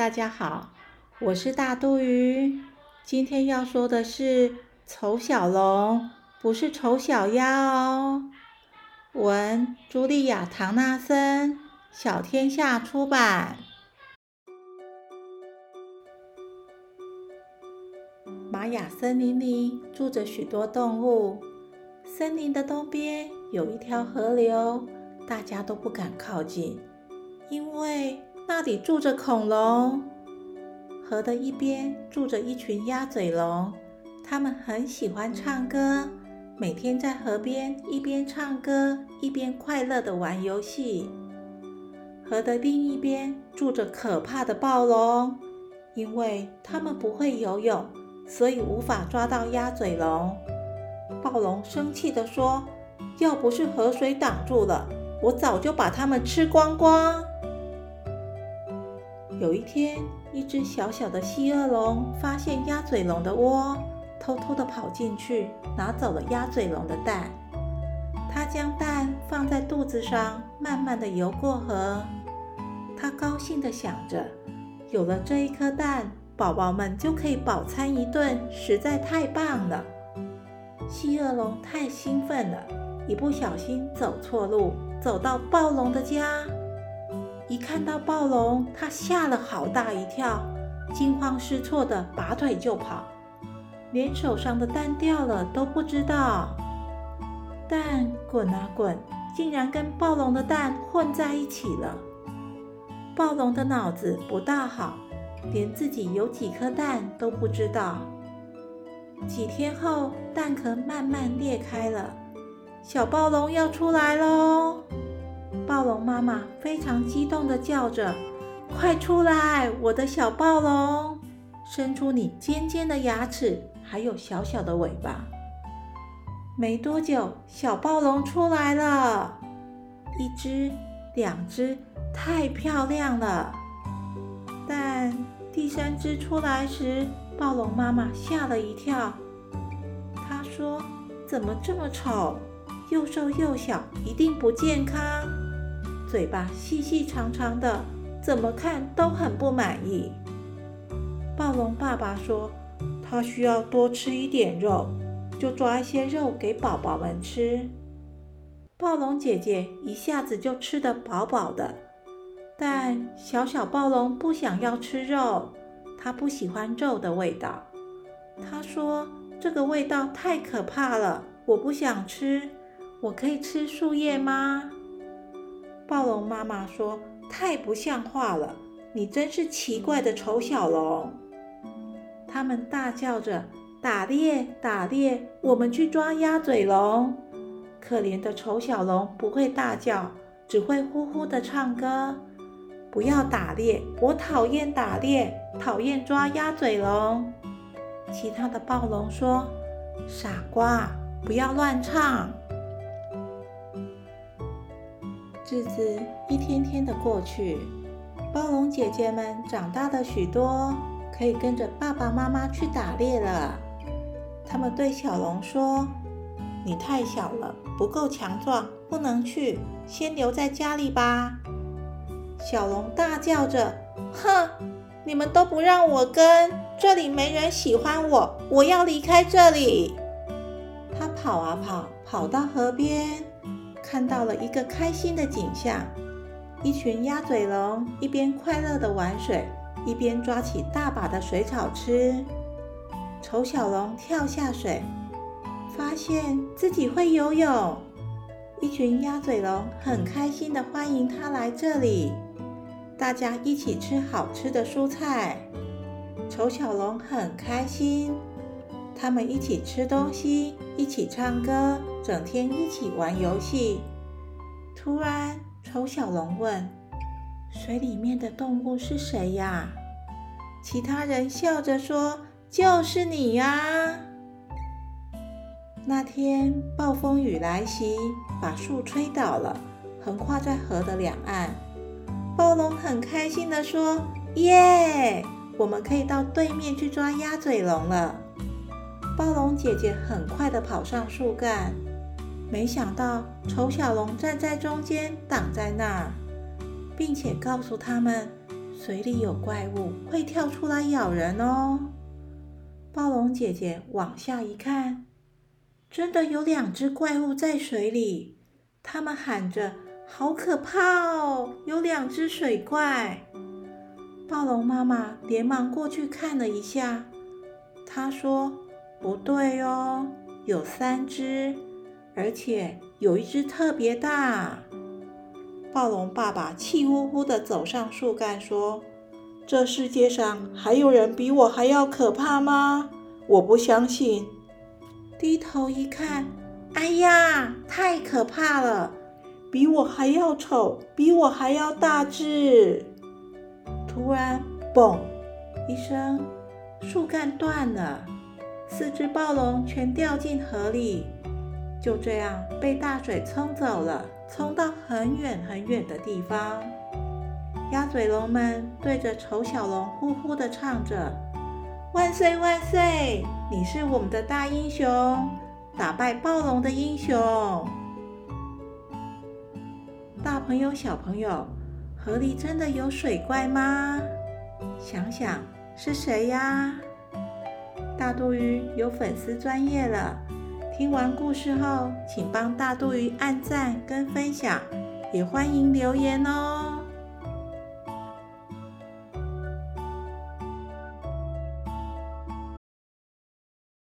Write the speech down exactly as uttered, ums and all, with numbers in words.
大家好，我是大肚鱼。今天要说的是丑小龙，不是丑小鸭哦。文：茱莉亚·唐纳森，小天下出版。玛雅森林里住着许多动物，森林的东边有一条河流，大家都不敢靠近，因为那里住着恐龙。河的一边住着一群鸭嘴龙，它们很喜欢唱歌，每天在河边一边唱歌一边快乐地玩游戏。河的另一边住着可怕的暴龙，因为它们不会游泳，所以无法抓到鸭嘴龙。暴龙生气地说：“要不是河水挡住了，我早就把它们吃光光。”有一天，一只小小的蜥蜴龙发现鸭嘴龙的窝，偷偷地跑进去，拿走了鸭嘴龙的蛋。它将蛋放在肚子上，慢慢地游过河。它高兴地想着，有了这一颗蛋，宝宝们就可以饱餐一顿，实在太棒了。蜥蜴龙太兴奋了，一不小心走错路，走到暴龙的家。一看到暴龙，他吓了好大一跳，惊慌失措地拔腿就跑，连手上的蛋掉了都不知道。蛋滚啊滚，竟然跟暴龙的蛋混在一起了。暴龙的脑子不大好，连自己有几颗蛋都不知道。几天后，蛋壳慢慢裂开了，小暴龙要出来咯。暴龙妈妈非常激动地叫着：“快出来，我的小暴龙！伸出你尖尖的牙齿，还有小小的尾巴。”没多久，小暴龙出来了，一只、两只，太漂亮了。但第三只出来时，暴龙妈妈吓了一跳。她说：“怎么这么丑？又瘦又小，一定不健康。”嘴巴细细长长的，怎么看都很不满意。暴龙爸爸说，他需要多吃一点肉，就抓一些肉给宝宝们吃。暴龙姐姐一下子就吃得饱饱的，但小小暴龙不想要吃肉，他不喜欢肉的味道。他说，这个味道太可怕了，我不想吃，我可以吃树叶吗？暴龙妈妈说，太不像话了，你真是奇怪的丑小龙。他们大叫着，打猎打猎，我们去抓鸭嘴龙。可怜的丑小龙不会大叫，只会呼呼地唱歌。不要打猎，我讨厌打猎，讨厌抓鸭嘴龙。其他的暴龙说，傻瓜，不要乱唱。日子一天天的过去，暴龙姐姐们长大了许多，可以跟着爸爸妈妈去打猎了。他们对小龙说，你太小了，不够强壮，不能去，先留在家里吧。小龙大叫着，哼，你们都不让我跟，这里没人喜欢我，我要离开这里。他跑啊跑，跑到河边，看到了一个开心的景象，一群鸭嘴龙一边快乐地玩水，一边抓起大把的水草吃。丑小龙跳下水，发现自己会游泳，一群鸭嘴龙很开心地欢迎他来这里，大家一起吃好吃的蔬菜。丑小龙很开心，他们一起吃东西，一起唱歌，整天一起玩游戏。突然，丑小龙问，水里面的动物是谁呀？其他人笑着说，就是你呀。那天暴风雨来袭，把树吹倒了，横跨在河的两岸。暴龙很开心地说，耶，我们可以到对面去抓鸭嘴龙了。暴龙姐姐很快地跑上树干，没想到丑小龙站在中间挡在那儿，并且告诉他们，水里有怪物，会跳出来咬人哦。暴龙姐姐往下一看，真的有两只怪物在水里，它们喊着好可怕哦，有两只水怪。暴龙妈妈连忙过去看了一下，她说不对哦，有三只，而且有一只特别大。暴龙爸爸气呼呼地走上树干说，这世界上还有人比我还要可怕吗？我不相信。低头一看，哎呀，太可怕了，比我还要丑，比我还要大只。突然嘣一声，树干断了，四只暴龙全掉进河里，就这样被大水冲走了，冲到很远很远的地方。鸭嘴龙们对着丑小龙呼呼地唱着，万岁万岁，你是我们的大英雄，打败暴龙的英雄。大朋友小朋友，河里真的有水怪吗？想想是谁呀？大肚鱼有粉丝专页了，听完故事后，请帮大肚鱼按赞跟分享，也欢迎留言哦。